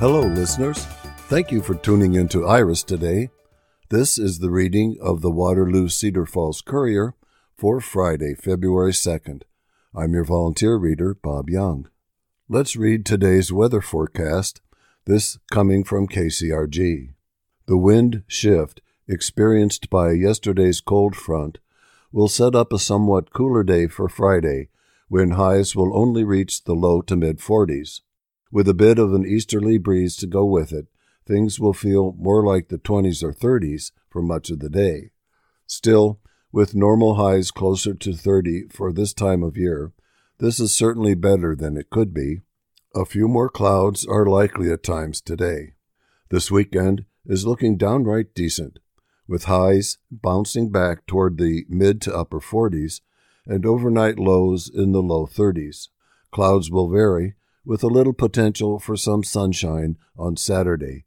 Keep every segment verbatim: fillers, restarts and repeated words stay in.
Hello, listeners. Thank you for tuning into IRIS today. This is the reading of the Waterloo Cedar Falls Courier for Friday, February second. I'm your volunteer reader, Bob Young. Let's read today's weather forecast, this coming from K C R G. The wind shift experienced by yesterday's cold front will set up a somewhat cooler day for Friday, when highs will only reach the low to mid forties. With a bit of an easterly breeze to go with it, things will feel more like the twenties or thirties for much of the day. Still, with normal highs closer to thirty for this time of year, this is certainly better than it could be. A few more clouds are likely at times today. This weekend is looking downright decent, with highs bouncing back toward the mid to upper forties and overnight lows in the low thirties. Clouds will vary, with a little potential for some sunshine on Saturday,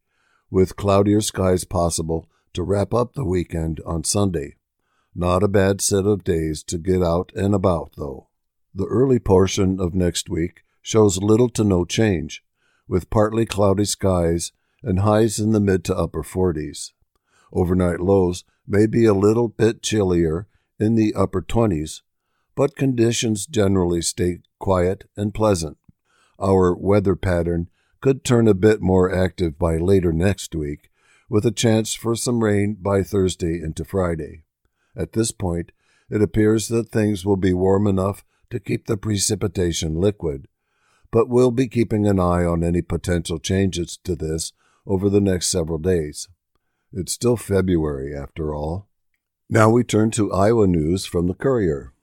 with cloudier skies possible to wrap up the weekend on Sunday. Not a bad set of days to get out and about, though. The early portion of next week shows little to no change, with partly cloudy skies and highs in the mid to upper forties. Overnight lows may be a little bit chillier in the upper twenties, but conditions generally stay quiet and pleasant. Our weather pattern could turn a bit more active by later next week, with a chance for some rain by Thursday into Friday. At this point, it appears that things will be warm enough to keep the precipitation liquid, but we'll be keeping an eye on any potential changes to this over the next several days. It's still February, after all. Now we turn to Iowa news from the Courier.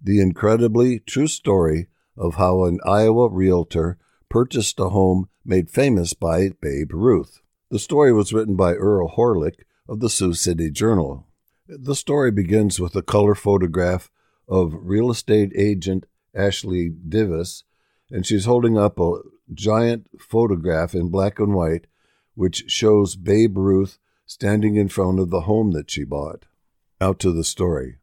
The incredibly true story of how an Iowa realtor purchased a home made famous by Babe Ruth. The story was written by Earl Horlick of the Sioux City Journal. The story begins with a color photograph of real estate agent Ashley Divis, and she's holding up a giant photograph in black and white, which shows Babe Ruth standing in front of the home that she bought. Now to the story.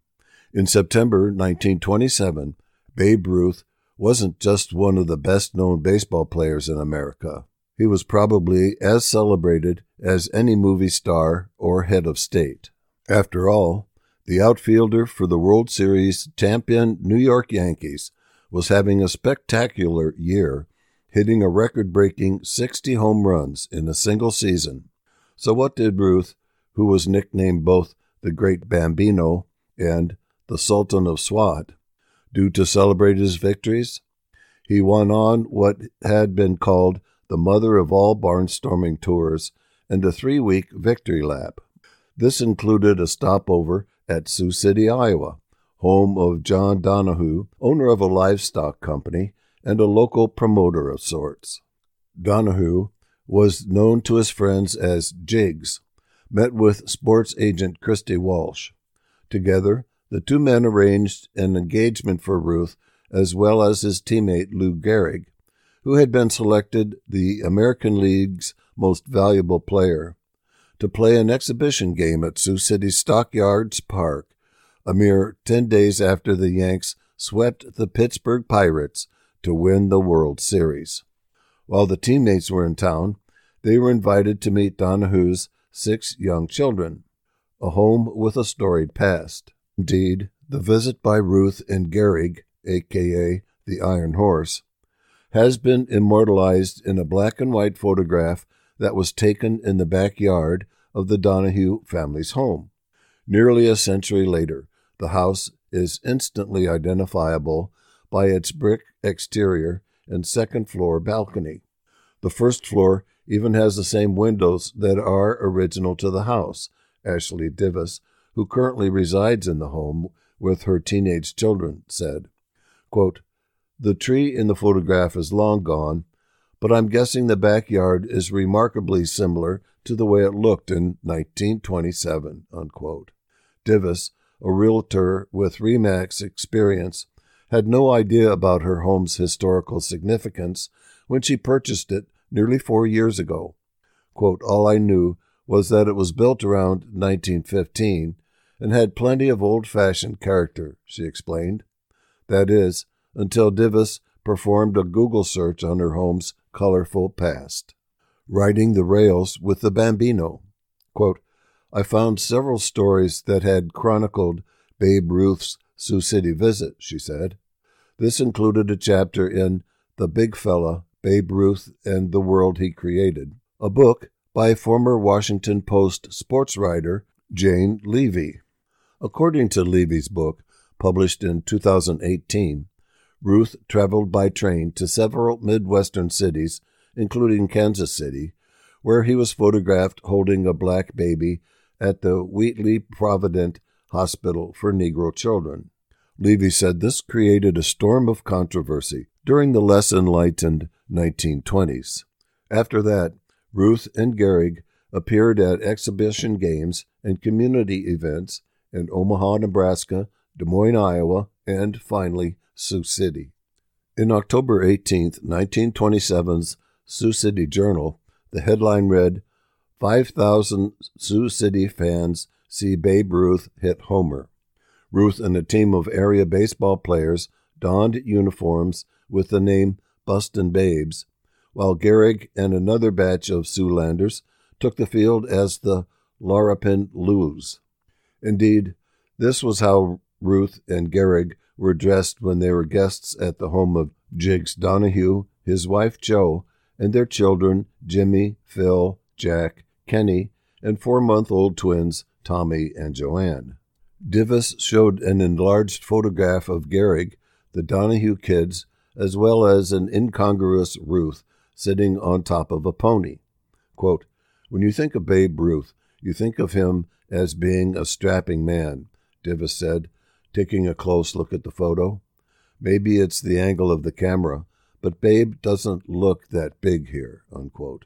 In September nineteen twenty-seven, Babe Ruth wasn't just one of the best-known baseball players in America. He was probably as celebrated as any movie star or head of state. After all, the outfielder for the World Series champion New York Yankees was having a spectacular year, hitting a record-breaking sixty home runs in a single season. So what did Ruth, who was nicknamed both the Great Bambino and the Sultan of Swat, do to celebrate his victories? He won on what had been called the mother of all barnstorming tours and a three-week victory lap. This included a stopover at Sioux City, Iowa, home of John Donahue, owner of a livestock company and a local promoter of sorts. Donahue was known to his friends as Jiggs, met with sports agent Christy Walsh. Together, the two men arranged an engagement for Ruth, as well as his teammate Lou Gehrig, who had been selected the American League's most valuable player, to play an exhibition game at Sioux City Stockyards Park, a mere ten days after the Yanks swept the Pittsburgh Pirates to win the World Series. While the teammates were in town, they were invited to meet Donahue's six young children, a home with a storied past. Indeed, the visit by Ruth and Gehrig, a k a the Iron Horse, has been immortalized in a black-and-white photograph that was taken in the backyard of the Donahue family's home. Nearly a century later, the house is instantly identifiable by its brick exterior and second-floor balcony. The first floor even has the same windows that are original to the house, Ashley Divis, who currently resides in the home with her teenage children, said, quote, "The tree in the photograph is long gone, but I'm guessing the backyard is remarkably similar to the way it looked in nineteen twenty-seven, unquote. Divis, a realtor with REMAX experience, had no idea about her home's historical significance when she purchased it nearly four years ago. Quote, "All I knew was that it was built around nineteen fifteen, and had plenty of old-fashioned character," she explained. That is, until Divis performed a Google search on her home's colorful past. riding the rails with the Bambino. Quote, I found several stories that had chronicled Babe Ruth's Sioux City visit, she said. This included a chapter in The Big Fella, Babe Ruth and the World He Created, a book by former Washington Post sports writer Jane Levy. According to Levy's book, published in two thousand eighteen, Ruth traveled by train to several Midwestern cities, including Kansas City, where he was photographed holding a black baby at the Wheatley Provident Hospital for Negro Children. Levy said this created a storm of controversy during the less enlightened nineteen twenties. After that, Ruth and Gehrig appeared at exhibition games and community events in Omaha, Nebraska, Des Moines, Iowa, and finally, Sioux City. In October eighteenth, nineteen twenty-seven's Sioux City Journal, the headline read, five thousand Sioux City fans see Babe Ruth hit homer. Ruth and a team of area baseball players donned uniforms with the name Bustin' Babes, while Gehrig and another batch of Siouxlanders took the field as the Larrapin Lou's. Indeed, this was how Ruth and Gehrig were dressed when they were guests at the home of Jiggs Donahue, his wife Jo, and their children Jimmy, Phil, Jack, Kenny, and four-month-old twins Tommy and Joanne. Divis showed an enlarged photograph of Gehrig, the Donahue kids, as well as an incongruous Ruth sitting on top of a pony. Quote, when you think of Babe Ruth, you think of him as being a strapping man, Divis said, taking a close look at the photo. Maybe it's the angle of the camera, but Babe doesn't look that big here, unquote.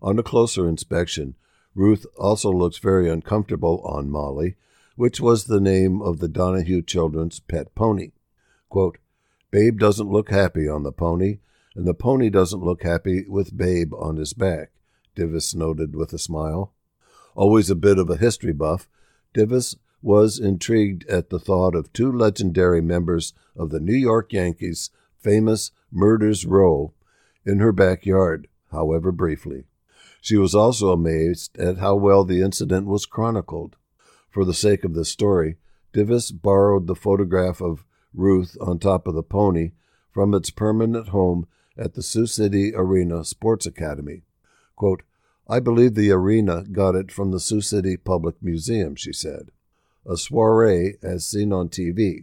On a closer inspection, Ruth also looks very uncomfortable on Molly, which was the name of the Donahue children's pet pony. Quote, Babe doesn't look happy on the pony, and the pony doesn't look happy with Babe on his back, Divis noted with a smile. Always a bit of a history buff, Divis was intrigued at the thought of two legendary members of the New York Yankees' famous Murder's Row in her backyard, however briefly. She was also amazed at how well the incident was chronicled. For the sake of this story, Divis borrowed the photograph of Ruth on top of the pony from its permanent home at the Sioux City Arena Sports Academy. Quote, I believe the arena got it from the Sioux City Public Museum, she said. A soiree as seen on T V.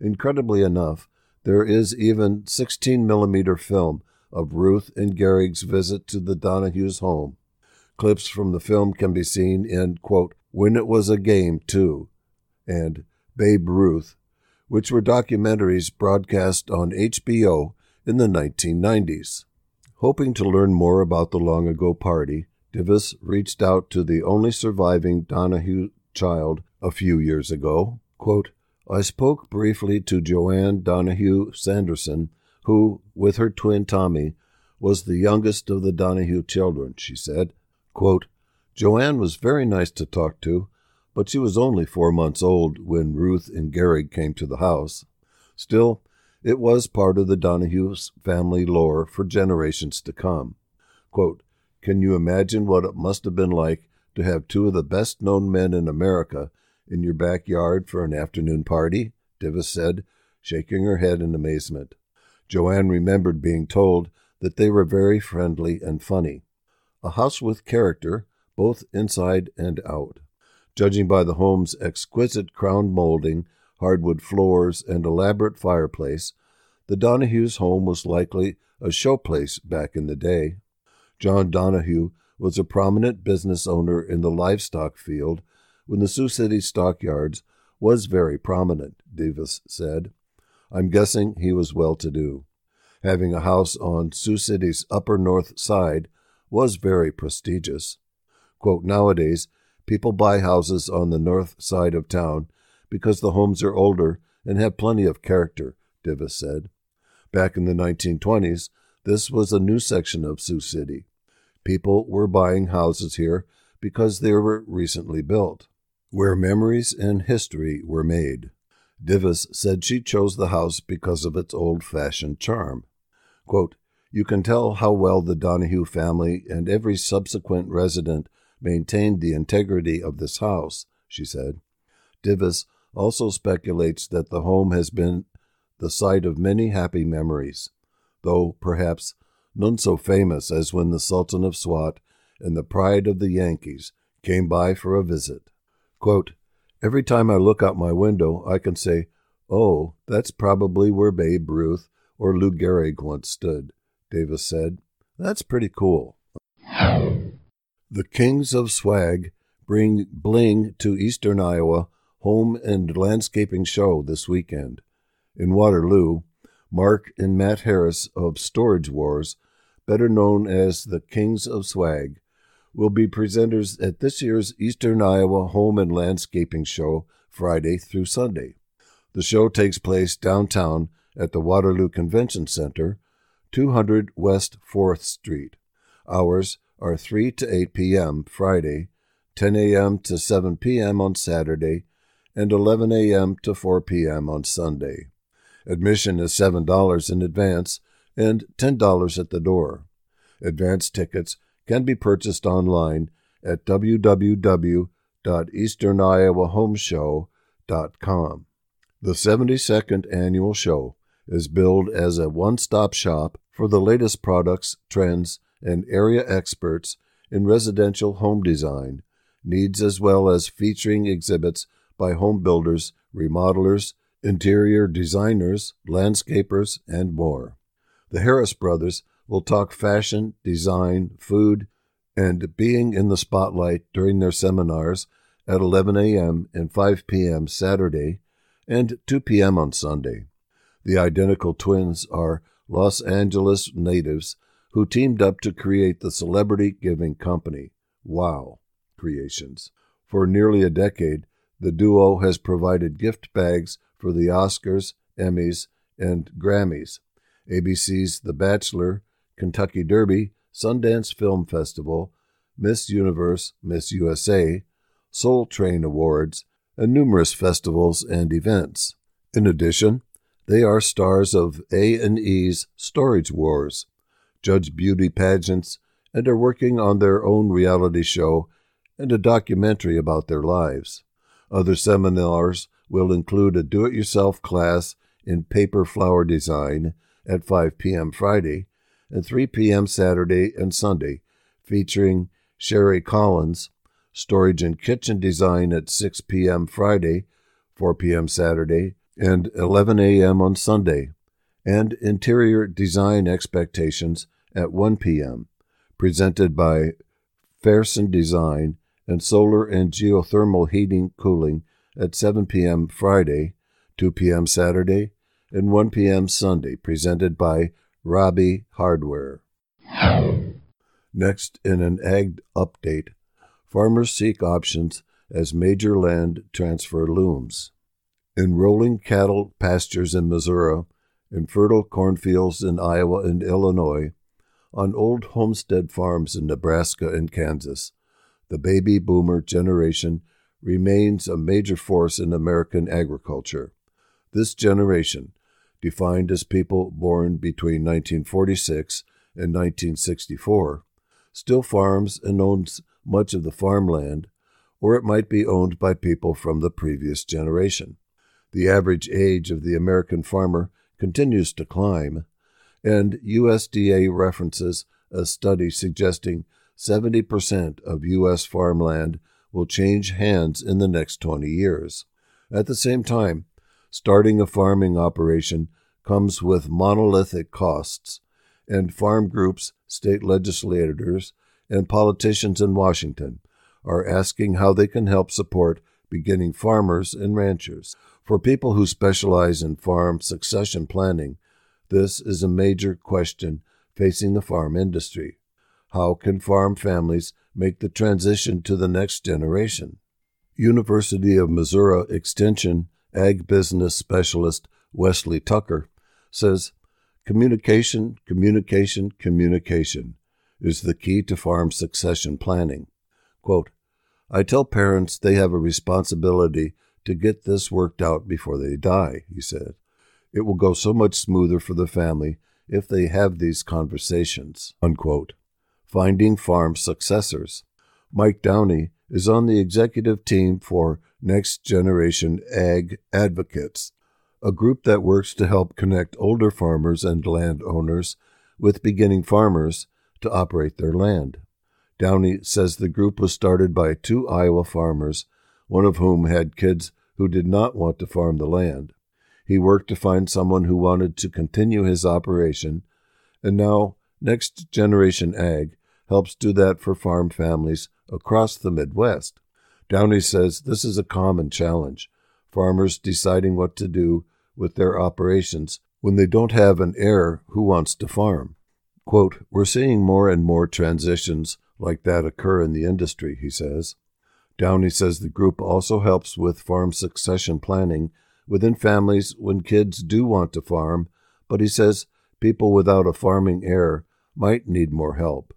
Incredibly enough, there is even sixteen millimeter film of Ruth and Gehrig's visit to the Donahue's home. Clips from the film can be seen in, quote, When It Was a Game, Too, and Babe Ruth, which were documentaries broadcast on H B O in the nineteen nineties. Hoping to learn more about the long-ago party, Divis reached out to the only surviving Donahue child a few years ago. Quote, I spoke briefly to Joanne Donahue Sanderson, who, with her twin Tommy, was the youngest of the Donahue children, she said. Quote, Joanne was very nice to talk to, but she was only four months old when Ruth and Gehrig came to the house. Still, it was part of the Donahue's family lore for generations to come. Quote, can you imagine what it must have been like to have two of the best-known men in America in your backyard for an afternoon party? Divis said, shaking her head in amazement. Joanne remembered being told that they were very friendly and funny. A house with character, both inside and out. Judging by the home's exquisite crown molding, hardwood floors, and elaborate fireplace, the Donahue's home was likely a showplace back in the day. John Donahue was a prominent business owner in the livestock field when the Sioux City stockyards was very prominent, Divis said. I'm guessing he was well-to-do. Having a house on Sioux City's upper north side was very prestigious. Quote, nowadays, people buy houses on the north side of town because the homes are older and have plenty of character, Divis said. Back in the nineteen twenties, this was a new section of Sioux City. People were buying houses here because they were recently built, where memories and history were made. Divis said she chose the house because of its old-fashioned charm. Quote, You can tell how well the Donahue family and every subsequent resident maintained the integrity of this house, she said. Divis also speculates that the home has been the site of many happy memories, though perhaps none so famous as when the Sultan of Swat and the pride of the Yankees came by for a visit. Quote, every time I look out my window, I can say, oh, that's probably where Babe Ruth or Lou Gehrig once stood, Davis said. That's pretty cool. The Kings of Swag bring bling to Eastern Iowa home and landscaping show this weekend. In Waterloo, Mark and Matt Harris of Storage Wars, better known as the Kings of Swag, will be presenters at this year's Eastern Iowa Home and Landscaping Show Friday through Sunday. The show takes place downtown at the Waterloo Convention Center, two hundred West fourth Street. Hours are three to eight p.m. Friday, ten a.m. to seven p.m. on Saturday, and eleven a.m. to four p.m. on Sunday. Admission is seven dollars in advance and ten dollars at the door. Advance tickets can be purchased online at w w w dot eastern iowa home show dot com. The seventy-second annual show is billed as a one-stop shop for the latest products, trends, and area experts in residential home design, needs as well as featuring exhibits by home builders, remodelers, interior designers, landscapers, and more. The Harris brothers will talk fashion, design, food, and being in the spotlight during their seminars at eleven a.m. and five p.m. Saturday and two p.m. on Sunday. The identical twins are Los Angeles natives who teamed up to create the celebrity-giving company, Wow Creations. For nearly a decade, the duo has provided gift bags for the Oscars, Emmys, and Grammys, A B C's The Bachelor, Kentucky Derby, Sundance Film Festival, Miss Universe, Miss U S A, Soul Train Awards, and numerous festivals and events. In addition, they are stars of A and E's Storage Wars, judge beauty pageants, and are working on their own reality show and a documentary about their lives. Other seminars will include a do-it-yourself class in paper flower design at five p.m. Friday and three p.m. Saturday and Sunday, featuring Sherry Collins, storage and kitchen design at six p.m. Friday, four p.m. Saturday, and eleven a.m. on Sunday, and interior design expectations at one p.m., presented by Fairson Design and solar and geothermal heating cooling at seven p.m. Friday, two p.m. Saturday, and one p.m. Sunday, presented by Robbie Hardware. Next, in an ag update, farmers seek options as major land transfer looms. In rolling cattle pastures in Missouri, in fertile cornfields in Iowa and Illinois, on old homestead farms in Nebraska and Kansas, the baby boomer generation remains a major force in American agriculture. This generation, defined as people born between nineteen forty-six and nineteen sixty-four, still farms and owns much of the farmland, or it might be owned by people from the previous generation. The average age of the American farmer continues to climb, and U S D A references a study suggesting seventy percent of U S farmland will change hands in the next twenty years. At the same time, starting a farming operation comes with monolithic costs, and farm groups, state legislators, and politicians in Washington are asking how they can help support beginning farmers and ranchers. For people who specialize in farm succession planning, this is a major question facing the farm industry. How can farm families make the transition to the next generation? University of Missouri Extension Ag Business Specialist Wesley Tucker says, communication, communication, communication is the key to farm succession planning. Quote, I tell parents they have a responsibility to get this worked out before they die, he said. It will go so much smoother for the family if they have these conversations, unquote. Finding farm successors. Mike Downey is on the executive team for Next Generation Ag Advocates, a group that works to help connect older farmers and landowners with beginning farmers to operate their land. Downey says the group was started by two Iowa farmers, one of whom had kids who did not want to farm the land. He worked to find someone who wanted to continue his operation, and now Next Generation Ag helps do that for farm families across the Midwest. Downey says this is a common challenge, farmers deciding what to do with their operations when they don't have an heir who wants to farm. Quote, we're seeing more and more transitions like that occur in the industry, he says. Downey says the group also helps with farm succession planning within families when kids do want to farm, but he says people without a farming heir might need more help.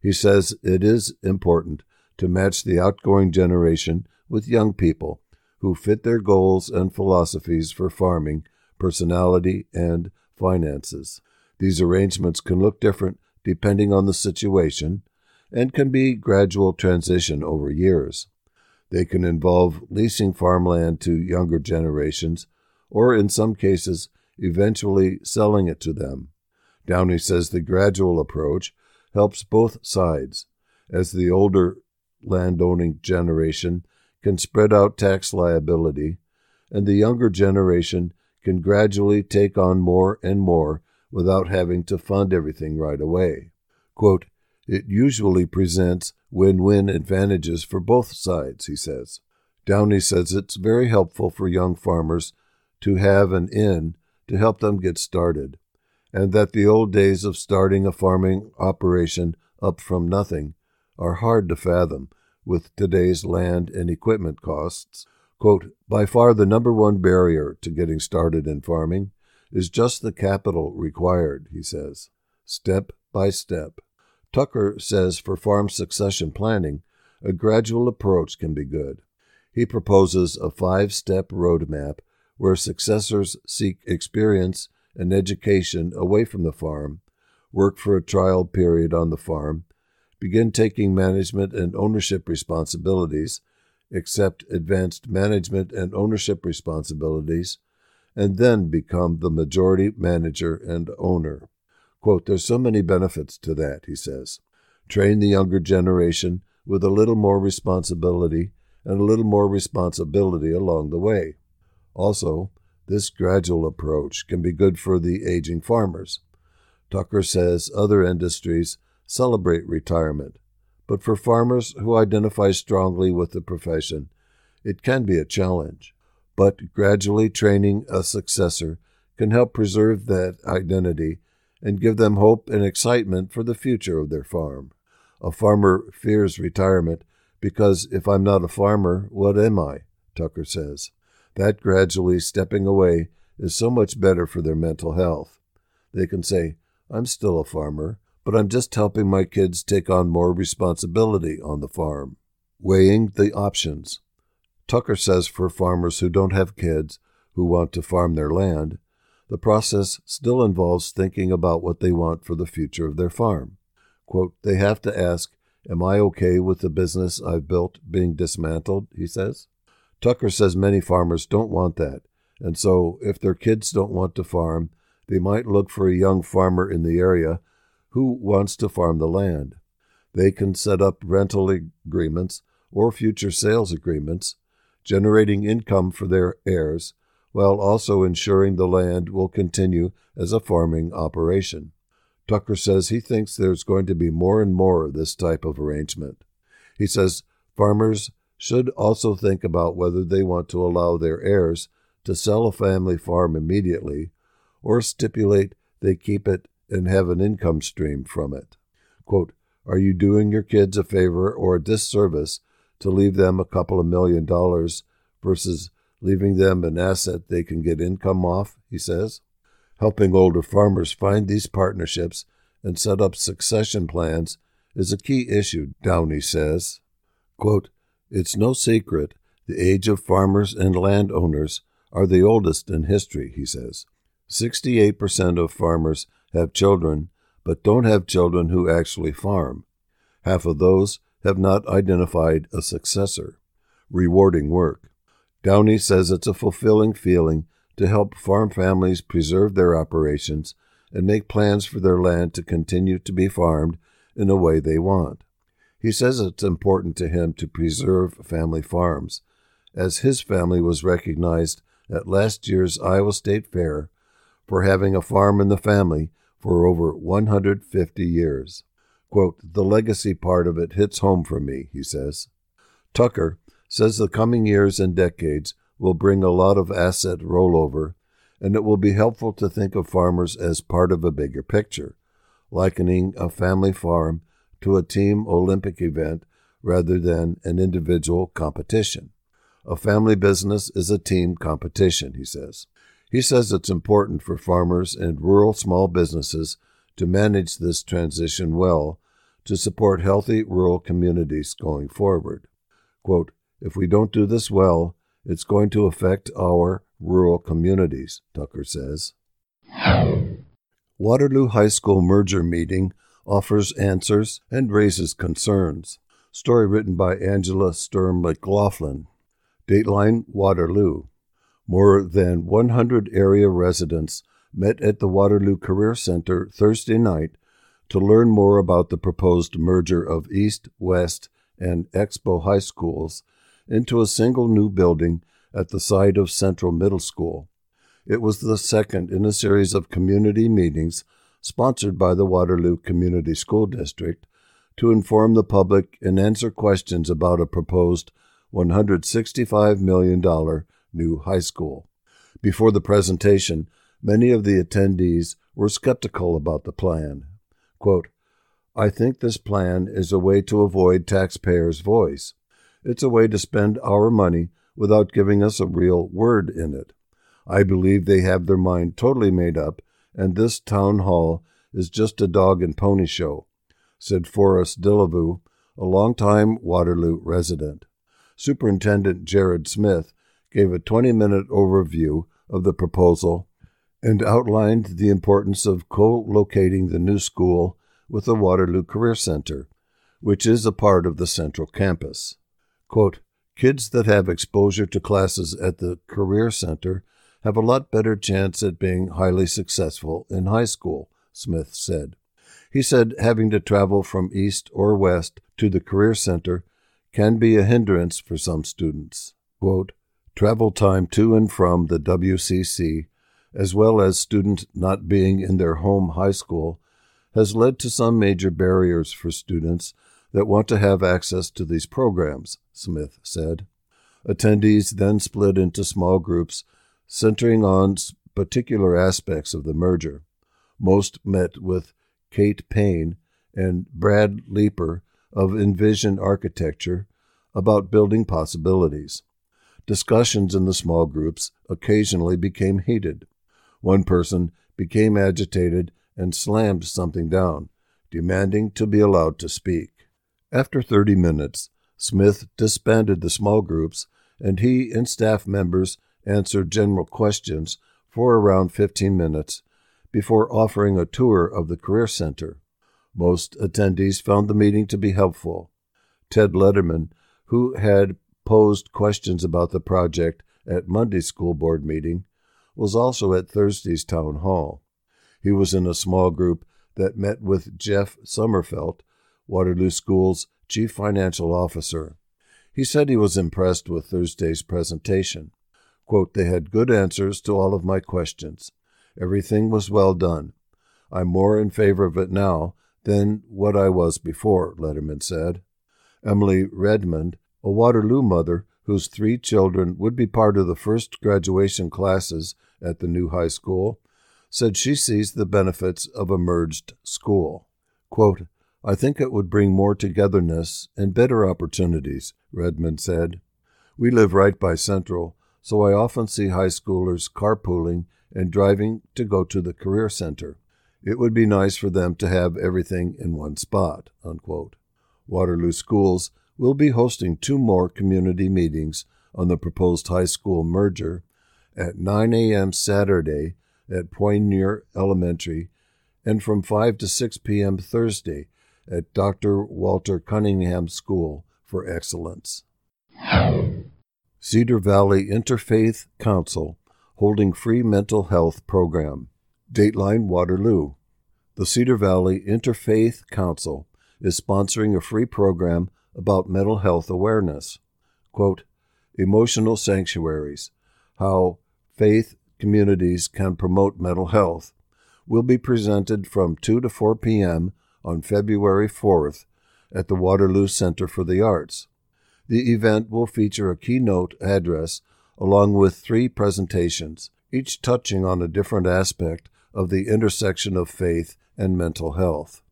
He says it is important to match the outgoing generation with young people who fit their goals and philosophies for farming, personality, and finances. These arrangements can look different depending on the situation and can be gradual transition over years. They can involve leasing farmland to younger generations or, in some cases, eventually selling it to them. Downey says the gradual approach helps both sides, as the older landowning generation can spread out tax liability, and the younger generation can gradually take on more and more without having to fund everything right away. Quote, it usually presents win-win advantages for both sides, he says. Downey says it's very helpful for young farmers to have an in to help them get started, and that the old days of starting a farming operation up from nothing are hard to fathom with today's land and equipment costs. Quote, by far the number one barrier to getting started in farming is just the capital required, he says, step by step. Tucker says for farm succession planning, a gradual approach can be good. He proposes a five-step roadmap where successors seek experience and education away from the farm, work for a trial period on the farm, begin taking management and ownership responsibilities, accept advanced management and ownership responsibilities, and then become the majority manager and owner. Quote, there's so many benefits to that, he says. Train the younger generation with a little more responsibility and a little more responsibility along the way. Also, this gradual approach can be good for the aging farmers. Tucker says other industries celebrate retirement, but for farmers who identify strongly with the profession, it can be a challenge. But gradually training a successor can help preserve that identity and give them hope and excitement for the future of their farm. A farmer fears retirement because if I'm not a farmer, what am I? Tucker says. That gradually stepping away is so much better for their mental health. They can say, I'm still a farmer, but I'm just helping my kids take on more responsibility on the farm. Weighing the options. Tucker says for farmers who don't have kids who want to farm their land, the process still involves thinking about what they want for the future of their farm. Quote, they have to ask, am I okay with the business I've built being dismantled, he says. Tucker says many farmers don't want that, and so if their kids don't want to farm, they might look for a young farmer in the area who wants to farm the land. They can set up rental agreements or future sales agreements, generating income for their heirs, while also ensuring the land will continue as a farming operation. Tucker says he thinks there's going to be more and more of this type of arrangement. He says farmers should also think about whether they want to allow their heirs to sell a family farm immediately or stipulate they keep it and have an income stream from it. Quote, are you doing your kids a favor or a disservice to leave them a couple of million dollars versus leaving them an asset they can get income off, he says. Helping older farmers find these partnerships and set up succession plans is a key issue, Downey says. Quote, it's no secret the age of farmers and landowners are the oldest in history, he says. sixty-eight percent of farmers have children, but don't have children who actually farm. Half of those have not identified a successor. Rewarding work. Downey says it's a fulfilling feeling to help farm families preserve their operations and make plans for their land to continue to be farmed in a way they want. He says it's important to him to preserve family farms, as his family was recognized at last year's Iowa State Fair for having a farm in the family for over one hundred fifty years. Quote, the legacy part of it hits home for me, he says. Tucker says the coming years and decades will bring a lot of asset rollover, and it will be helpful to think of farmers as part of a bigger picture, likening a family farm to a team Olympic event rather than an individual competition. A family business is a team competition, he says. He says it's important for farmers and rural small businesses to manage this transition well to support healthy rural communities going forward. Quote, if we don't do this well, it's going to affect our rural communities, Tucker says. Waterloo High School merger meeting offers answers and raises concerns. Story written by Angela Sturm McLaughlin. Dateline Waterloo. More than one hundred area residents met at the Waterloo Career Center Thursday night to learn more about the proposed merger of East, West, and Expo High Schools into a single new building at the site of Central Middle School. It was the second in a series of community meetings sponsored by the Waterloo Community School District to inform the public and answer questions about a proposed one hundred sixty-five million dollars new high school. Before the presentation, many of the attendees were skeptical about the plan. Quote, I think this plan is a way to avoid taxpayers' voice. It's a way to spend our money without giving us a real word in it. I believe they have their mind totally made up, and this town hall is just a dog and pony show, said Forrest Dillavu, a longtime Waterloo resident. Superintendent Jared Smith gave a twenty-minute overview of the proposal and outlined the importance of co-locating the new school with the Waterloo Career Center, which is a part of the Central Campus. Quote, kids that have exposure to classes at the Career Center have a lot better chance at being highly successful in high school, Smith said. He said having to travel from east or west to the Career Center can be a hindrance for some students. Quote, travel time to and from the W C C, as well as students not being in their home high school, has led to some major barriers for students that want to have access to these programs, Smith said. Attendees then split into small groups centering on particular aspects of the merger. Most met with Kate Payne and Brad Leeper of Envision Architecture about building possibilities. Discussions in the small groups occasionally became heated. One person became agitated and slammed something down, demanding to be allowed to speak. After thirty minutes, Smith disbanded the small groups, and he and staff members answered general questions for around fifteen minutes before offering a tour of the Career Center. Most attendees found the meeting to be helpful. Ted Letterman, who had posed questions about the project at Monday's school board meeting, was also at Thursday's town hall. He was in a small group that met with Jeff Sommerfeld, Waterloo School's chief financial officer. He said he was impressed with Thursday's presentation. Quote, they had good answers to all of my questions. Everything was well done. I'm more in favor of it now than what I was before, Letterman said. Emily Redmond, a Waterloo mother whose three children would be part of the first graduation classes at the new high school, said she sees the benefits of a merged school. Quote, I think it would bring more togetherness and better opportunities, Redmond said. We live right by Central, so I often see high schoolers carpooling and driving to go to the Career Center. It would be nice for them to have everything in one spot, unquote. Waterloo Schools will be hosting two more community meetings on the proposed high school merger at nine a.m. Saturday at Poinier Elementary and from five to six p.m. Thursday at Doctor Walter Cunningham School for Excellence. Cedar Valley Interfaith Council holding free mental health program. Dateline Waterloo. The Cedar Valley Interfaith Council is sponsoring a free program about mental health awareness. Quote, Emotional Sanctuaries, How Faith Communities Can Promote Mental Health, will be presented from two to four p.m. on February fourth at the Waterloo Center for the Arts. The event will feature a keynote address along with three presentations, each touching on a different aspect of the intersection of faith and mental health.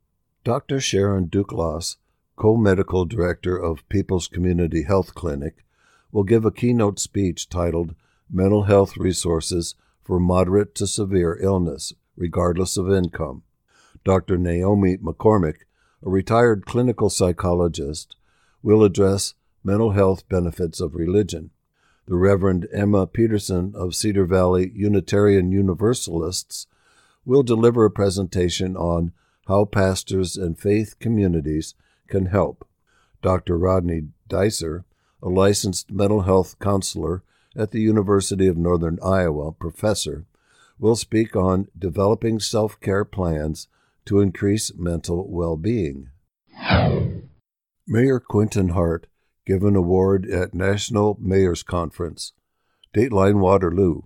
Doctor Sharon Duclos, co-medical director of People's Community Health Clinic, will give a keynote speech titled Mental Health Resources for Moderate to Severe Illness, Regardless of Income. Doctor Naomi McCormick, a retired clinical psychologist, will address mental health benefits of religion. The Reverend Emma Peterson of Cedar Valley Unitarian Universalists will deliver a presentation on how pastors and faith communities can help. Doctor Rodney Dicer, a licensed mental health counselor at the University of Northern Iowa, professor, will speak on developing self-care plans to increase mental well-being. Mayor Quentin Hart given award at National Mayors Conference. Dateline Waterloo.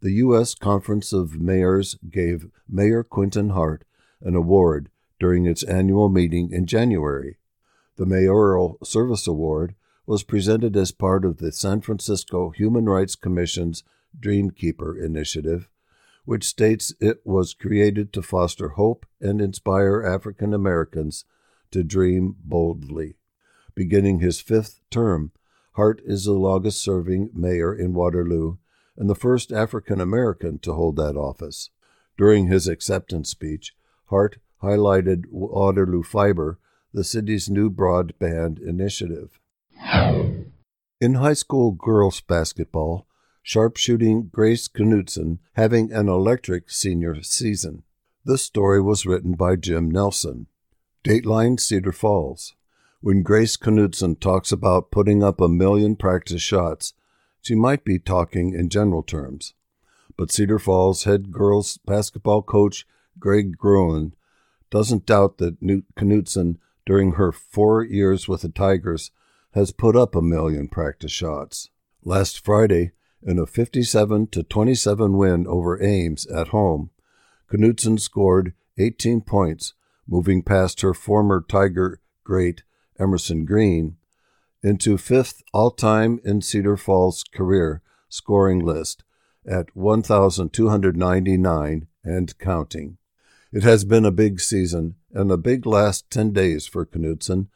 The U S Conference of Mayors gave Mayor Quentin Hart an award during its annual meeting in January. The Mayoral Service Award was presented as part of the San Francisco Human Rights Commission's Dreamkeeper Initiative, which states it was created to foster hope and inspire African Americans to dream boldly. Beginning his fifth term, Hart is the longest-serving mayor in Waterloo and the first African American to hold that office. During his acceptance speech, Hart highlighted Waterloo Fiber, the city's new broadband initiative. In high school girls basketball, sharpshooting Grace Knudsen having an electric senior season. This story was written by Jim Nelson. Dateline Cedar Falls. When Grace Knudsen talks about putting up a million practice shots, she might be talking in general terms. But Cedar Falls head girls basketball coach Greg Gruen doesn't doubt that Knudsen, during her four years with the Tigers, has put up a million practice shots. Last Friday, in a fifty-seven to twenty-seven win over Ames at home, Knudsen scored eighteen points, moving past her former Tiger great Emerson Green, into fifth all-time in Cedar Falls' career scoring list at one thousand two hundred ninety-nine and counting. It has been a big season and a big last ten days for Knudsen,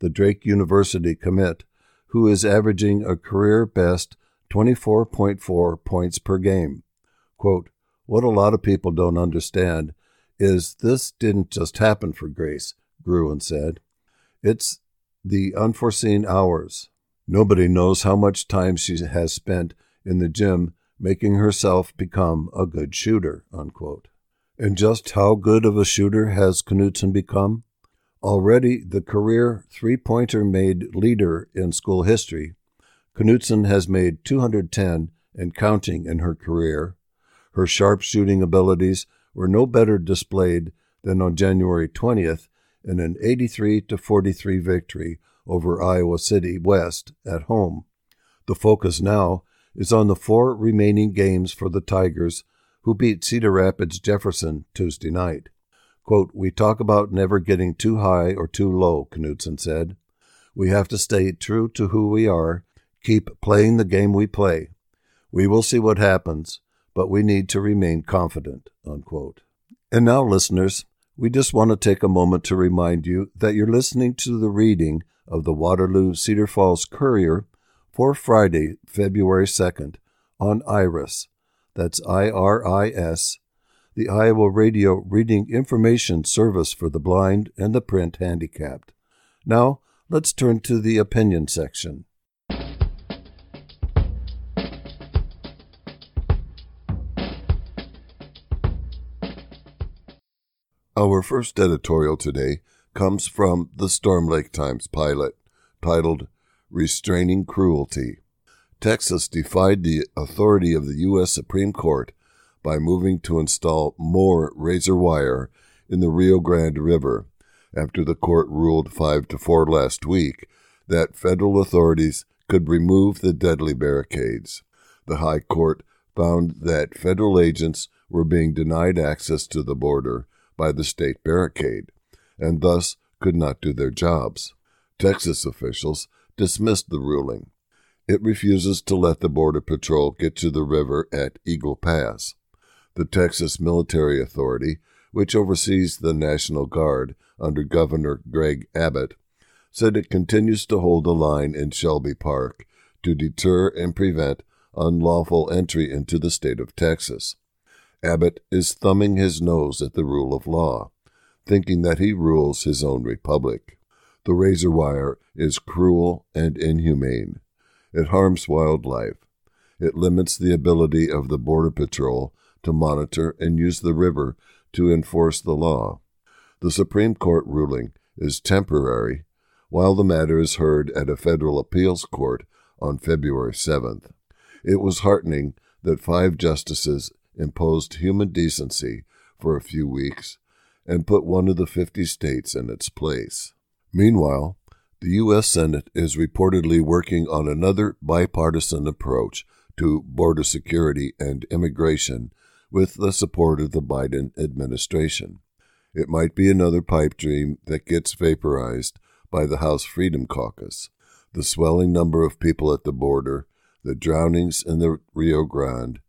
the Drake University commit, who is averaging a career-best twenty-four point four points per game. Quote, What a lot of people don't understand is this didn't just happen for Grace, Gruen said. It's the unforeseen hours. Nobody knows how much time she has spent in the gym making herself become a good shooter, unquote. And just how good of a shooter has Knudsen become? Already the career three-pointer made leader in school history, Knudsen has made two hundred ten and counting in her career. Her sharp shooting abilities were no better displayed than on January twentieth in an eighty-three to forty-three victory over Iowa City West at home. The focus now is on the four remaining games for the Tigers, who beat Cedar Rapids Jefferson Tuesday night. Quote, We talk about never getting too high or too low, Knudsen said. We have to stay true to who we are, keep playing the game we play. We will see what happens, but we need to remain confident, unquote. And now, listeners, we just want to take a moment to remind you that you're listening to the reading of the Waterloo Cedar Falls Courier for Friday, February second, on IRIS, that's I R I S, the Iowa Radio Reading Information Service for the Blind and the Print Handicapped. Now, let's turn to the opinion section. Our first editorial today comes from the Storm Lake Times pilot, titled Restraining Cruelty. Texas defied the authority of the U S Supreme Court by moving to install more razor wire in the Rio Grande River after the court ruled five to four last week that federal authorities could remove the deadly barricades. The High Court found that federal agents were being denied access to the border by the state barricade, and thus could not do their jobs. Texas officials dismissed the ruling. It refuses to let the Border Patrol get to the river at Eagle Pass. The Texas Military Authority, which oversees the National Guard under Governor Greg Abbott, said it continues to hold a line in Shelby Park to deter and prevent unlawful entry into the state of Texas. Abbott is thumbing his nose at the rule of law, thinking that he rules his own republic. The razor wire is cruel and inhumane. It harms wildlife. It limits the ability of the Border Patrol to monitor and use the river to enforce the law. The Supreme Court ruling is temporary, while the matter is heard at a federal appeals court on February seventh. It was heartening that five justices imposed human decency for a few weeks and put one of the fifty states in its place. Meanwhile, the U S Senate is reportedly working on another bipartisan approach to border security and immigration with the support of the Biden administration. It might be another pipe dream that gets vaporized by the House Freedom Caucus. The swelling number of people at the border, the drownings in the Rio Grande,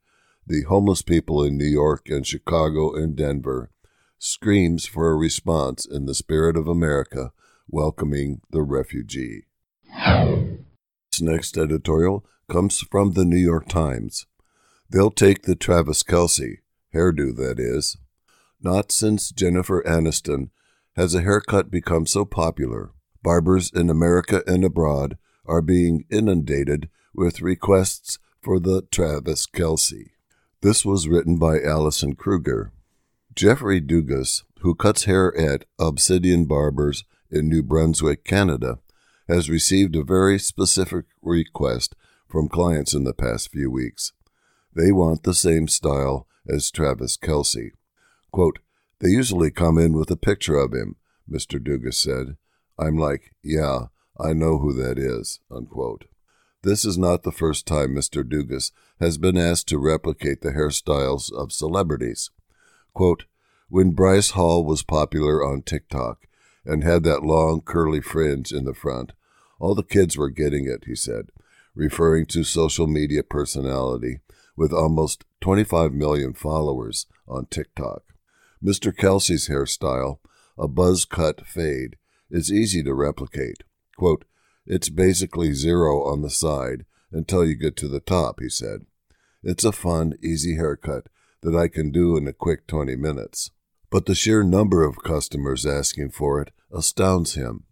the homeless people in New York and Chicago and Denver, screams for a response in the spirit of America welcoming the refugee. This next editorial comes from the New York Times. They'll take the Travis Kelce, hairdo that is. Not since Jennifer Aniston has a haircut become so popular. Barbers in America and abroad are being inundated with requests for the Travis Kelce. This was written by Allison Kruger. Jeffrey Dugas, who cuts hair at Obsidian Barbers in New Brunswick, Canada, has received a very specific request from clients in the past few weeks. They want the same style as Travis Kelce. Quote, "They usually come in with a picture of him," Mister Dugas said. "I'm like, yeah, I know who that is," unquote. This is not the first time Mister Dugas has been asked to replicate the hairstyles of celebrities. Quote, "When Bryce Hall was popular on TikTok and had that long curly fringe in the front, all the kids were getting it," he said, referring to social media personality with almost twenty-five million followers on TikTok. Mister Kelce's hairstyle, a buzz cut fade, is easy to replicate. Quote, "It's basically zero on the side until you get to the top," he said. "It's a fun, easy haircut that I can do in a quick twenty minutes. But the sheer number of customers asking for it astounds him.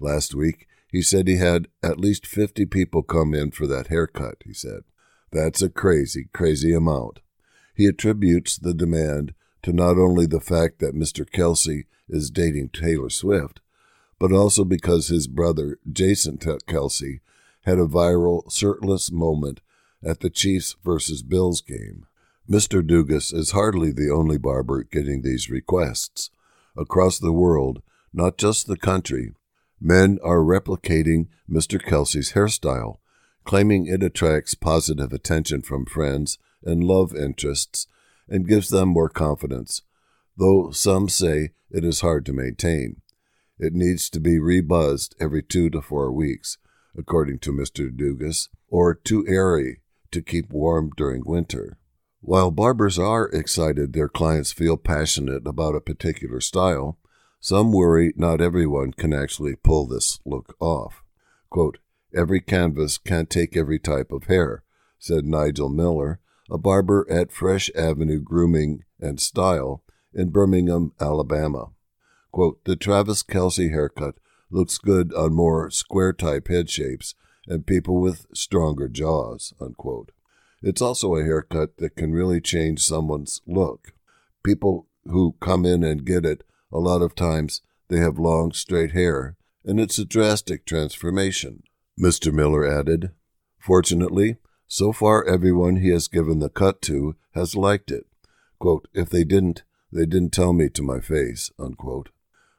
Last week, he said he had at least fifty people come in for that haircut, he said. That's a crazy, crazy amount. He attributes the demand to not only the fact that Mister Kelce is dating Taylor Swift, but also because his brother, Jason Kelce, had a viral shirtless moment at the Chiefs versus Bills game. Mister Dugas is hardly the only barber getting these requests. Across the world, not just the country, men are replicating Mister Kelce's hairstyle, claiming it attracts positive attention from friends and love interests and gives them more confidence, though some say it is hard to maintain. It needs to be rebuzzed every two to four weeks, according to Mister Dugas, or too airy to keep warm during winter. While barbers are excited their clients feel passionate about a particular style, some worry not everyone can actually pull this look off. Quote, "Every canvas can't take every type of hair," said Nigel Miller, a barber at Fresh Avenue Grooming and Style in Birmingham, Alabama. Quote, "The Travis Kelce haircut looks good on more square-type head shapes and people with stronger jaws," unquote. It's also a haircut that can really change someone's look. People who come in and get it A lot of times they have long, straight hair, and it's a drastic transformation, Mister Miller added. Fortunately, so far everyone he has given the cut to has liked it. Quote, if they didn't, they didn't tell me to my face, unquote.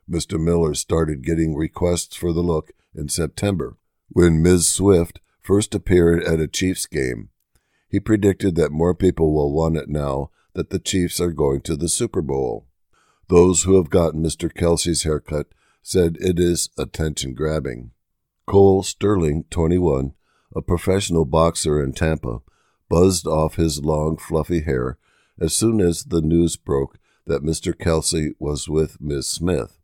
Mister Miller started getting requests for the look in September, when Miz Swift first appeared at a Chiefs game. He predicted that more people will want it now that the Chiefs are going to the Super Bowl. Those who have gotten Mister Kelsey's haircut said it is attention-grabbing. Cole Sterling, twenty-one, a professional boxer in Tampa, buzzed off his long, fluffy hair as soon as the news broke that Mister Kelsey was with Miz Smith.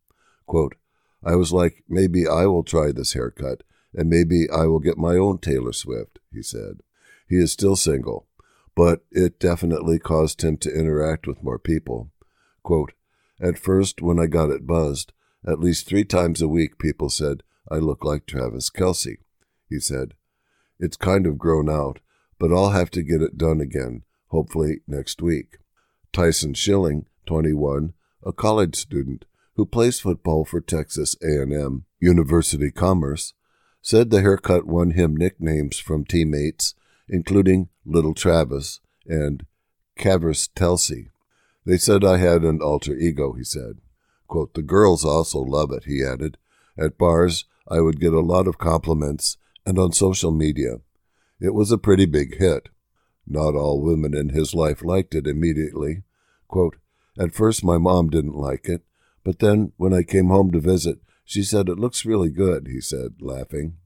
Quote, I was like, maybe I will try this haircut, and maybe I will get my own Taylor Swift, he said. He is still single, but it definitely caused him to interact with more people. Quote, at first, when I got it buzzed, at least three times a week people said, I look like Travis Kelce. He said, it's kind of grown out, but I'll have to get it done again, hopefully next week. Tyson Schilling, twenty-one, a college student who plays football for Texas A and M University Commerce, said the haircut won him nicknames from teammates, including Little Travis and Caverse Telsey. They said I had an alter ego, he said. Quote, the girls also love it, he added. At bars, I would get a lot of compliments, and on social media. It was a pretty big hit. Not all women in his life liked it immediately. Quote, at first my mom didn't like it, but then when I came home to visit, she said it looks really good, he said, laughing.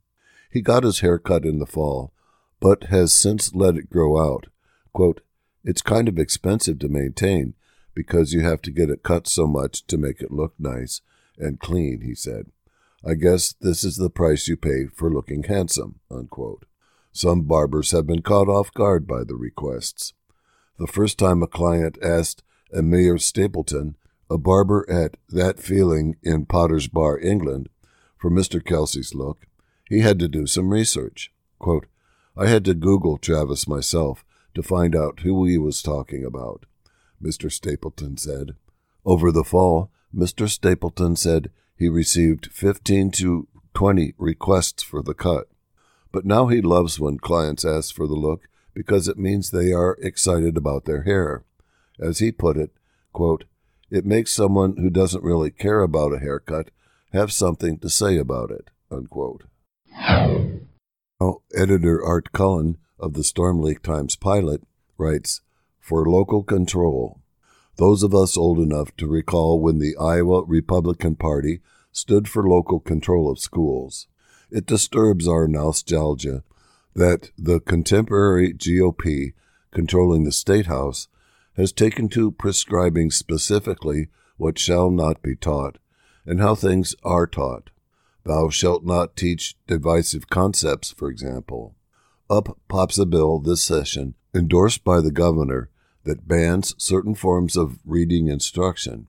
He got his hair cut in the fall, but has since let it grow out. Quote, it's kind of expensive to maintain because you have to get it cut so much to make it look nice and clean, he said. I guess this is the price you pay for looking handsome, unquote. Some barbers have been caught off guard by the requests. The first time a client asked Amir Stapleton, a barber at That Feeling in Potter's Bar, England, for Mister Kelsey's look, he had to do some research. Quote, I had to Google Travis myself to find out who he was talking about, Mister Stapleton said. Over the fall, Mister Stapleton said he received fifteen to twenty requests for the cut. But now he loves when clients ask for the look because it means they are excited about their hair. As he put it, quote, it makes someone who doesn't really care about a haircut have something to say about it, unquote. Oh, editor Art Cullen of the Storm Lake Times-Pilot writes, for local control, those of us old enough to recall when the Iowa Republican Party stood for local control of schools. It disturbs our nostalgia that the contemporary G O P controlling the State House has taken to prescribing specifically what shall not be taught and how things are taught. Thou shalt not teach divisive concepts, for example. Up pops a bill this session, endorsed by the governor, that bans certain forms of reading instruction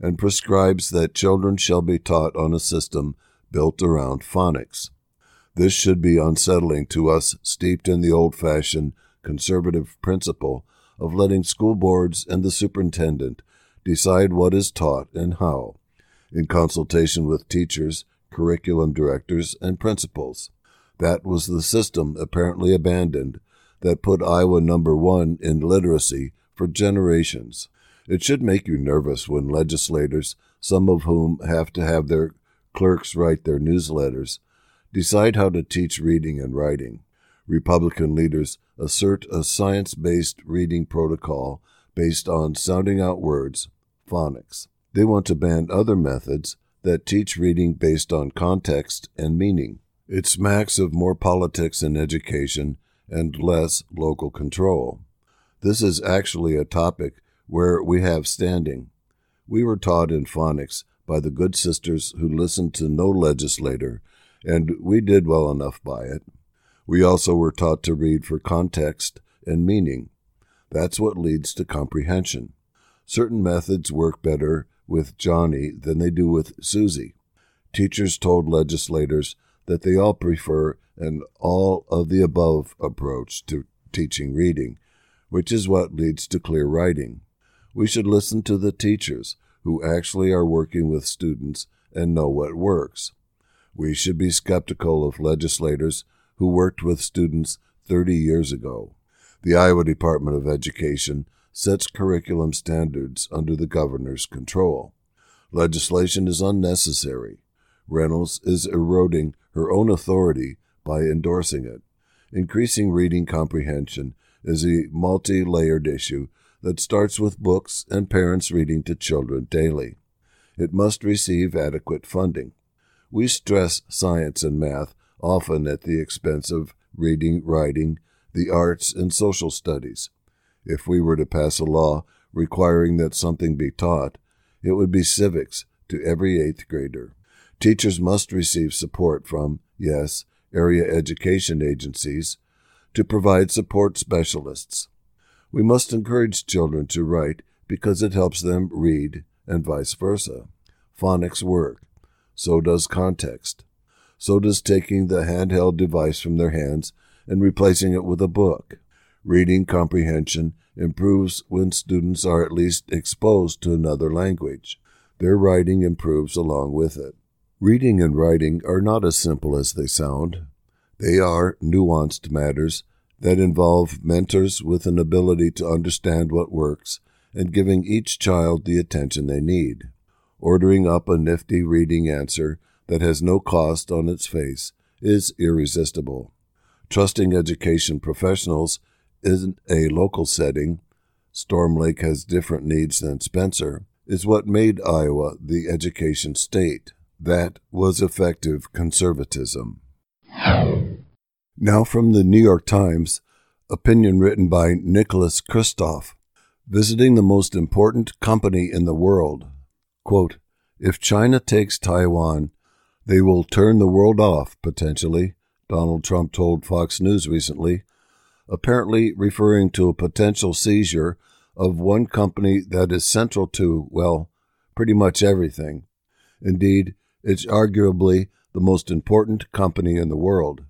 and prescribes that children shall be taught on a system built around phonics. This should be unsettling to us, steeped in the old-fashioned conservative principle of letting school boards and the superintendent decide what is taught and how, in consultation with teachers, curriculum directors, and principals. That was the system apparently abandoned that put Iowa number one in literacy for generations. It should make you nervous when legislators, some of whom have to have their clerks write their newsletters, decide how to teach reading and writing. Republican leaders assert a science-based reading protocol based on sounding out words, phonics. They want to ban other methods that teach reading based on context and meaning. It smacks of more politics in education and less local control. This is actually a topic where we have standing. We were taught in phonics by the good sisters who listened to no legislator, and we did well enough by it. We also were taught to read for context and meaning. That's what leads to comprehension. Certain methods work better with Johnny than they do with Susie. Teachers told legislators that they all prefer an all-of-the-above approach to teaching reading, which is what leads to clear writing. We should listen to the teachers who actually are working with students and know what works. We should be skeptical of legislators who worked with students thirty years ago. The Iowa Department of Education sets curriculum standards under the governor's control. Legislation is unnecessary. Reynolds is eroding her own authority by endorsing it. Increasing reading comprehension is a multi-layered issue that starts with books and parents reading to children daily. It must receive adequate funding. We stress science and math often at the expense of reading, writing, the arts, and social studies. If we were to pass a law requiring that something be taught, it would be civics to every eighth grader. Teachers must receive support from, yes, area education agencies to provide support specialists. We must encourage children to write because it helps them read, and vice versa. Phonics work. So does context. So does taking the handheld device from their hands and replacing it with a book. Reading comprehension improves when students are at least exposed to another language. Their writing improves along with it. Reading and writing are not as simple as they sound. They are nuanced matters that involve mentors with an ability to understand what works and giving each child the attention they need. Ordering up a nifty reading answer that has no cost on its face is irresistible. Trusting education professionals in a local setting, Storm Lake has different needs than Spencer, is what made Iowa the education state. That was effective conservatism. Now from the New York Times, opinion written by Nicholas Kristof, visiting the most important company in the world. Quote, if China takes Taiwan, they will turn the world off, potentially, Donald Trump told Fox News recently, apparently referring to a potential seizure of one company that is central to, well, pretty much everything. Indeed, it's arguably the most important company in the world.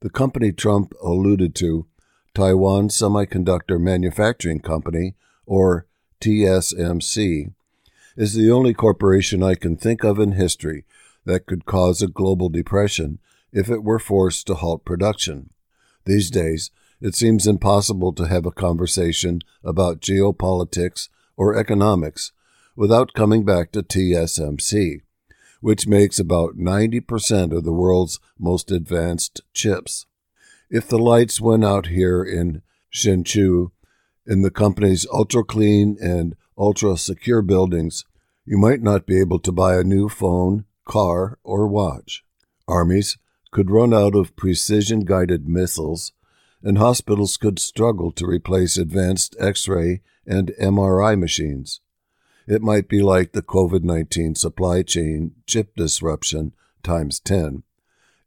The company Trump alluded to, Taiwan Semiconductor Manufacturing Company, or T S M C, is the only corporation I can think of in history that could cause a global depression if it were forced to halt production. These days, it seems impossible to have a conversation about geopolitics or economics without coming back to T S M C, which makes about ninety percent of the world's most advanced chips. If the lights went out here in Hsinchu, in the company's ultra-clean and ultra-secure buildings, you might not be able to buy a new phone, car, or watch. Armies could run out of precision-guided missiles, and hospitals could struggle to replace advanced X-ray and M R I machines. It might be like the COVID nineteen supply chain chip disruption times ten,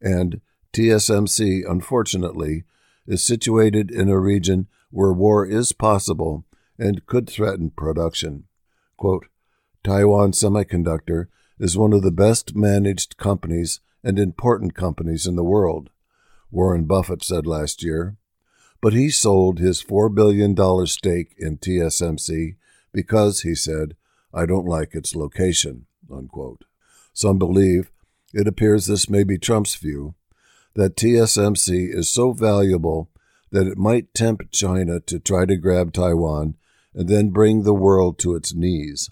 and T S M C, unfortunately, is situated in a region where war is possible and could threaten production. Quote, Taiwan Semiconductor is one of the best managed companies and important companies in the world, Warren Buffett said last year, but he sold his four billion dollars stake in T S M C because, he said, I don't like its location, unquote. Some believe, it appears this may be Trump's view, that T S M C is so valuable that it might tempt China to try to grab Taiwan and then bring the world to its knees.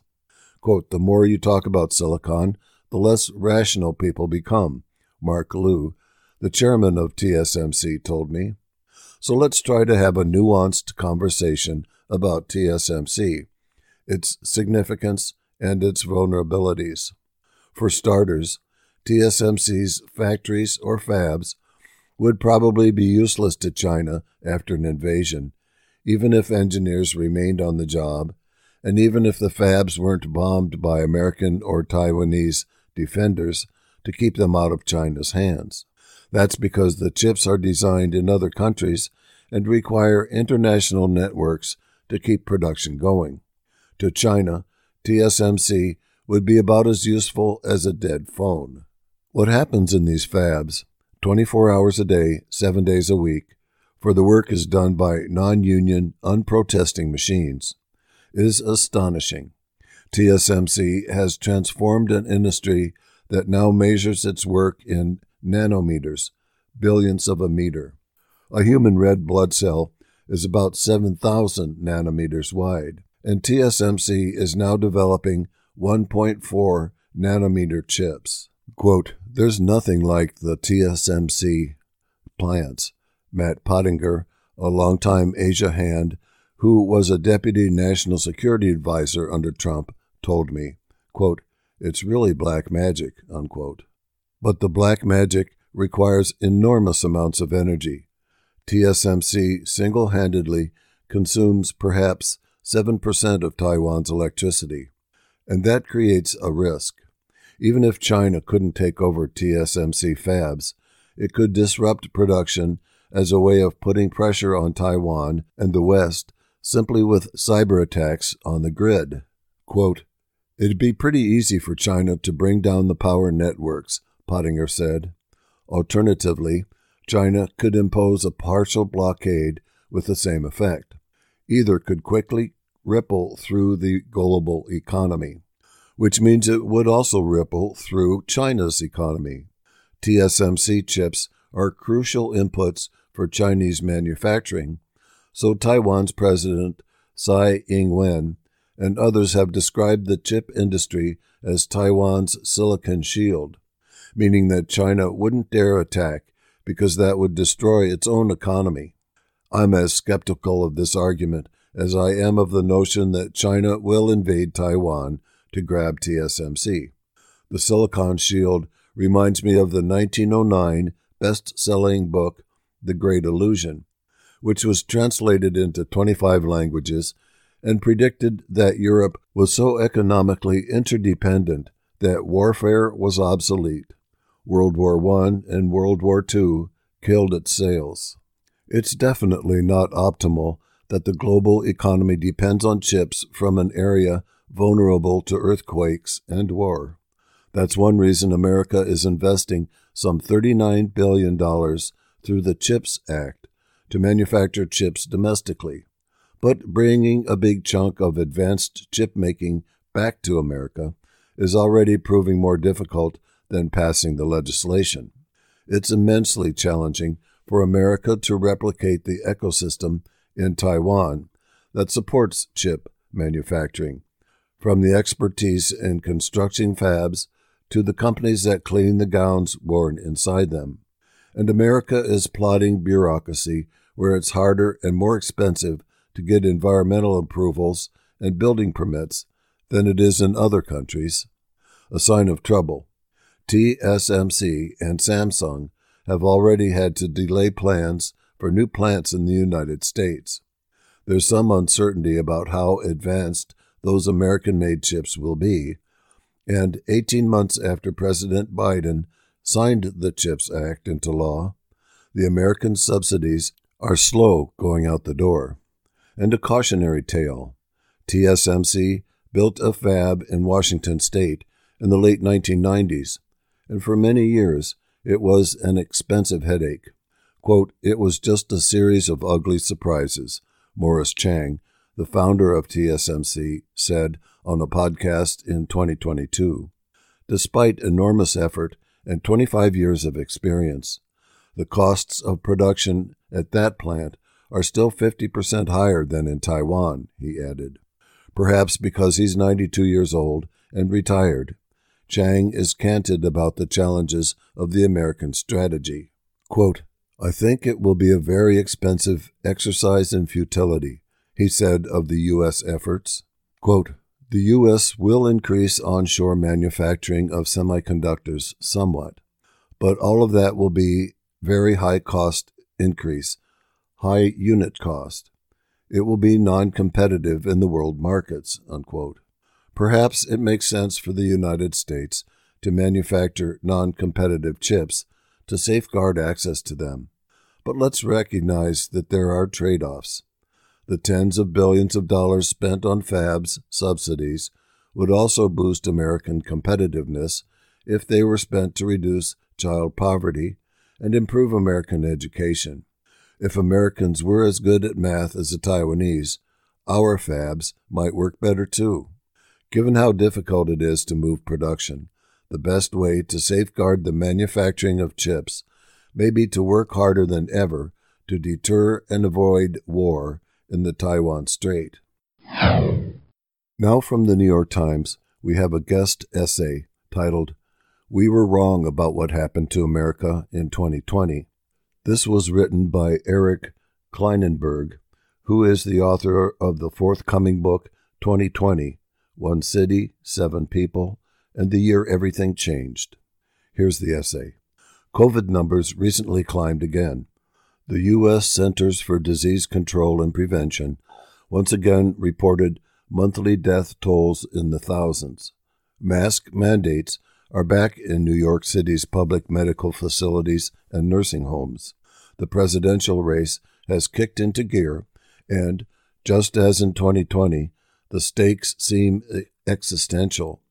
Quote, the more you talk about silicon, the less rational people become, Mark Liu, the chairman of T S M C, told me. So let's try to have a nuanced conversation about T S M C, its significance, and its vulnerabilities. For starters, T S M C's factories or fabs would probably be useless to China after an invasion, even if engineers remained on the job, and even if the fabs weren't bombed by American or Taiwanese defenders to keep them out of China's hands. That's because the chips are designed in other countries and require international networks to keep production going. To China, T S M C would be about as useful as a dead phone. What happens in these fabs, twenty-four hours a day, seven days a week, for the work is done by non-union, unprotesting machines, is astonishing. T S M C has transformed an industry that now measures its work in nanometers, billionths of a meter. A human red blood cell is about seven thousand nanometers wide, and T S M C is now developing one point four nanometer chips. Quote, "There's nothing like the T S M C plants," Matt Pottinger, a longtime Asia hand who was a deputy national security advisor under Trump, told me. Quote, "It's really black magic," unquote. But the black magic requires enormous amounts of energy. T S M C single-handedly consumes perhaps seven percent of Taiwan's electricity, and that creates a risk. Even if China couldn't take over T S M C fabs, it could disrupt production as a way of putting pressure on Taiwan and the West simply with cyber attacks on the grid. Quote, "It'd be pretty easy for China to bring down the power networks," Pottinger said. Alternatively, China could impose a partial blockade with the same effect. Either could quickly ripple through the global economy, which means it would also ripple through China's economy. T S M C chips are crucial inputs for Chinese manufacturing, so Taiwan's President Tsai Ing-wen and others have described the chip industry as Taiwan's Silicon Shield, meaning that China wouldn't dare attack because that would destroy its own economy. I'm as skeptical of this argument as I am of the notion that China will invade Taiwan to grab T S M C. The Silicon Shield reminds me of the nineteen oh nine best-selling book, The Great Illusion, which was translated into twenty-five languages and predicted that Europe was so economically interdependent that warfare was obsolete. World War One and World War Two killed its sales. It's definitely not optimal that the global economy depends on chips from an area vulnerable to earthquakes and war. That's one reason America is investing some thirty-nine billion dollars through the CHIPS Act to manufacture chips domestically, but bringing a big chunk of advanced chip making back to America is already proving more difficult than passing the legislation. It's immensely challenging for America to replicate the ecosystem in Taiwan that supports chip manufacturing, from the expertise in constructing fabs to the companies that clean the gowns worn inside them. And America is plotting bureaucracy where it's harder and more expensive to get environmental approvals and building permits than it is in other countries. A sign of trouble. T S M C and Samsung have already had to delay plans for new plants in the United States. There's some uncertainty about how advanced those American-made chips will be, and eighteen months after President Biden signed the CHIPS Act into law, the American subsidies are slow going out the door. And a cautionary tale. T S M C built a fab in Washington State in the late nineteen nineties, and for many years it was an expensive headache. Quote, "It was just a series of ugly surprises," Morris Chang, the founder of T S M C, said on a podcast in twenty twenty-two. Despite enormous effort and twenty-five years of experience, the costs of production at that plant are still fifty percent higher than in Taiwan, he added. Perhaps because he's ninety-two years old and retired, Chang is candid about the challenges of the American strategy. Quote, "I think it will be a very expensive exercise in futility," he said of the U S efforts. Quote, "The U S will increase onshore manufacturing of semiconductors somewhat, but all of that will be very high cost increase, high unit cost. It will be non-competitive in the world markets," unquote. Perhaps it makes sense for the United States to manufacture non-competitive chips to safeguard access to them. But let's recognize that there are trade-offs. The tens of billions of dollars spent on fabs subsidies would also boost American competitiveness if they were spent to reduce child poverty and improve American education. If Americans were as good at math as the Taiwanese, our fabs might work better too. Given how difficult it is to move production, the best way to safeguard the manufacturing of chips may be to work harder than ever to deter and avoid war in the Taiwan Strait. Now from the New York Times, we have a guest essay titled, "We Were Wrong About What Happened to America in twenty twenty. This was written by Eric Kleinenberg, who is the author of the forthcoming book, twenty twenty, One City, Seven People, and the Year Everything Changed. Here's the essay. COVID numbers recently climbed again. The U S Centers for Disease Control and Prevention once again reported monthly death tolls in the thousands. Mask mandates are back in New York City's public medical facilities and nursing homes. The presidential race has kicked into gear, and, just as in twenty twenty, the stakes seem existential.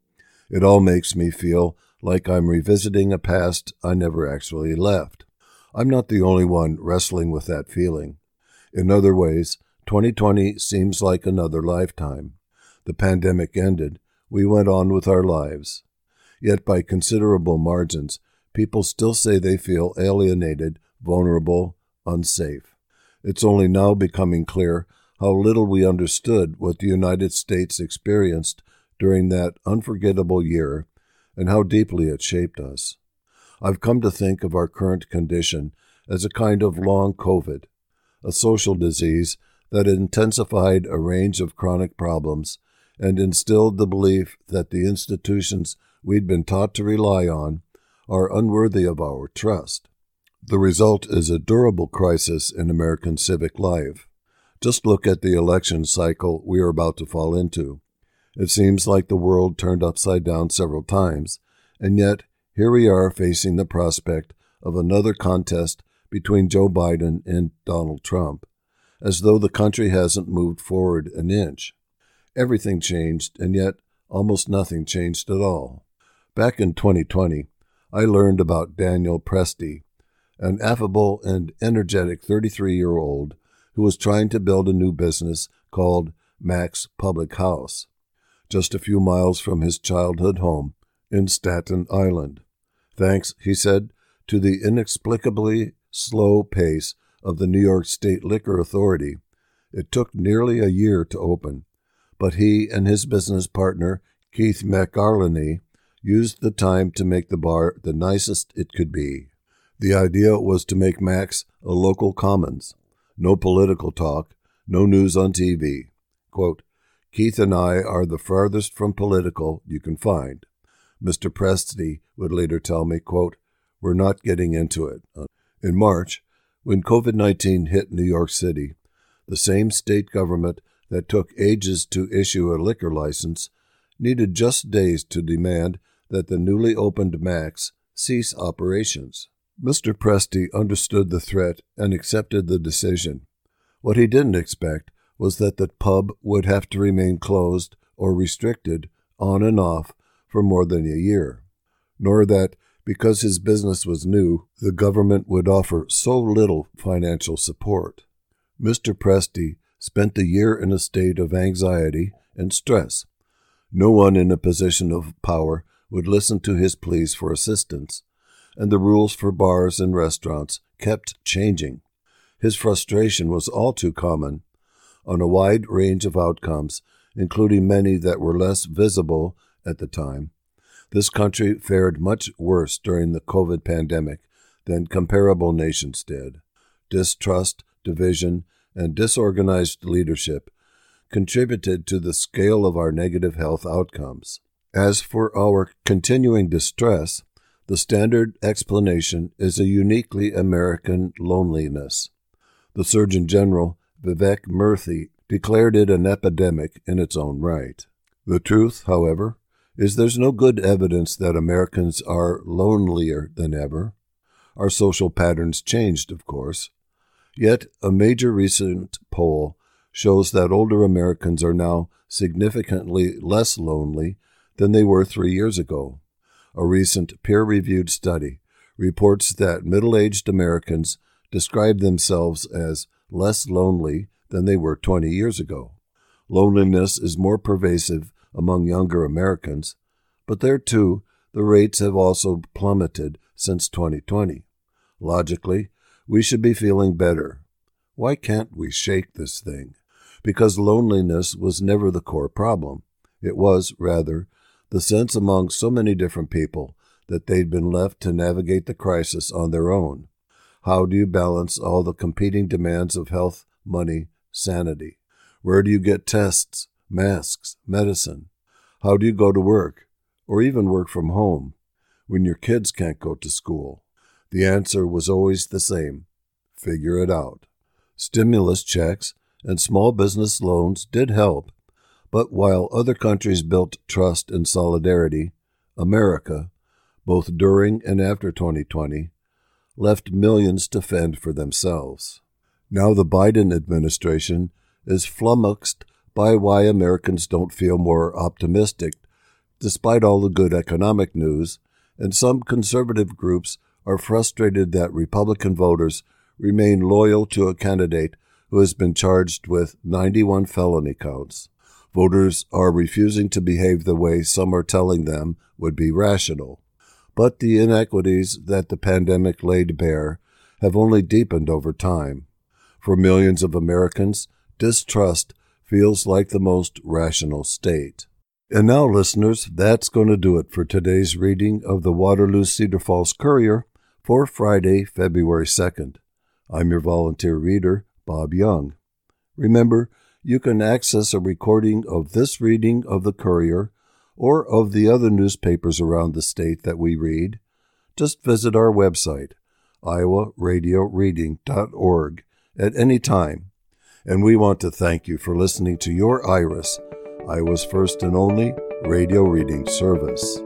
It all makes me feel like I'm revisiting a past I never actually left. I'm not the only one wrestling with that feeling. In other ways, twenty twenty seems like another lifetime. The pandemic ended. We went on with our lives. Yet by considerable margins, people still say they feel alienated, vulnerable, unsafe. It's only now becoming clear how little we understood what the United States experienced during that unforgettable year and how deeply it shaped us. I've come to think of our current condition as a kind of long COVID, a social disease that intensified a range of chronic problems and instilled the belief that the institutions we'd been taught to rely on are unworthy of our trust. The result is a durable crisis in American civic life. Just look at the election cycle we are about to fall into. It seems like the world turned upside down several times, and yet here we are facing the prospect of another contest between Joe Biden and Donald Trump, as though the country hasn't moved forward an inch. Everything changed, and yet almost nothing changed at all. Back in twenty twenty, I learned about Daniel Presti, an affable and energetic thirty-three-year-old who was trying to build a new business called Max Public House, just a few miles from his childhood home in Staten Island. Thanks, he said, to the inexplicably slow pace of the New York State Liquor Authority. It took nearly a year to open, but he and his business partner, Keith McArleney, used the time to make the bar the nicest it could be. The idea was to make Max a local commons. No political talk, no news on T V. Quote, "Keith and I are the farthest from political you can find." Mister Presti would later tell me, quote, "We're not getting into it." In March, when COVID nineteen hit New York City, the same state government that took ages to issue a liquor license needed just days to demand that the newly opened Max cease operations. Mister Presti understood the threat and accepted the decision. What he didn't expect was that the pub would have to remain closed or restricted on and off for more than a year, nor that, because his business was new, the government would offer so little financial support. Mister Presti spent the year in a state of anxiety and stress. No one in a position of power would listen to his pleas for assistance, and the rules for bars and restaurants kept changing. His frustration was all too common, on a wide range of outcomes, including many that were less visible at the time. This country fared much worse during the COVID pandemic than comparable nations did. Distrust, division, and disorganized leadership contributed to the scale of our negative health outcomes. As for our continuing distress, the standard explanation is a uniquely American loneliness. The Surgeon General, Vivek Murthy, declared it an epidemic in its own right. The truth, however, is there's no good evidence that Americans are lonelier than ever. Our social patterns changed, of course. Yet a major recent poll shows that older Americans are now significantly less lonely than they were three years ago. A recent peer-reviewed study reports that middle-aged Americans describe themselves as less lonely than they were twenty years ago. Loneliness is more pervasive among younger Americans, but there too, the rates have also plummeted since twenty twenty. Logically, we should be feeling better. Why can't we shake this thing? Because loneliness was never the core problem. It was, rather, the sense among so many different people that they'd been left to navigate the crisis on their own. How do you balance all the competing demands of health, money, sanity? Where do you get tests, masks, medicine? How do you go to work, or even work from home, when your kids can't go to school? The answer was always the same. Figure it out. Stimulus checks and small business loans did help, but while other countries built trust and solidarity, America, both during and after twenty twenty, left millions to fend for themselves. Now the Biden administration is flummoxed by why Americans don't feel more optimistic, despite all the good economic news, and some conservative groups are frustrated that Republican voters remain loyal to a candidate who has been charged with ninety-one felony counts. Voters are refusing to behave the way some are telling them would be rational. But the inequities that the pandemic laid bare have only deepened over time. For millions of Americans, distrust feels like the most rational state. And now, listeners, that's going to do it for today's reading of the Waterloo Cedar Falls Courier for Friday, February second. I'm your volunteer reader, Bob Young. Remember, you can access a recording of this reading of the Courier or of the other newspapers around the state that we read. Just visit our website, iowa radio reading dot org, at any time. And we want to thank you for listening to your IRIS, Iowa's first and only radio reading service.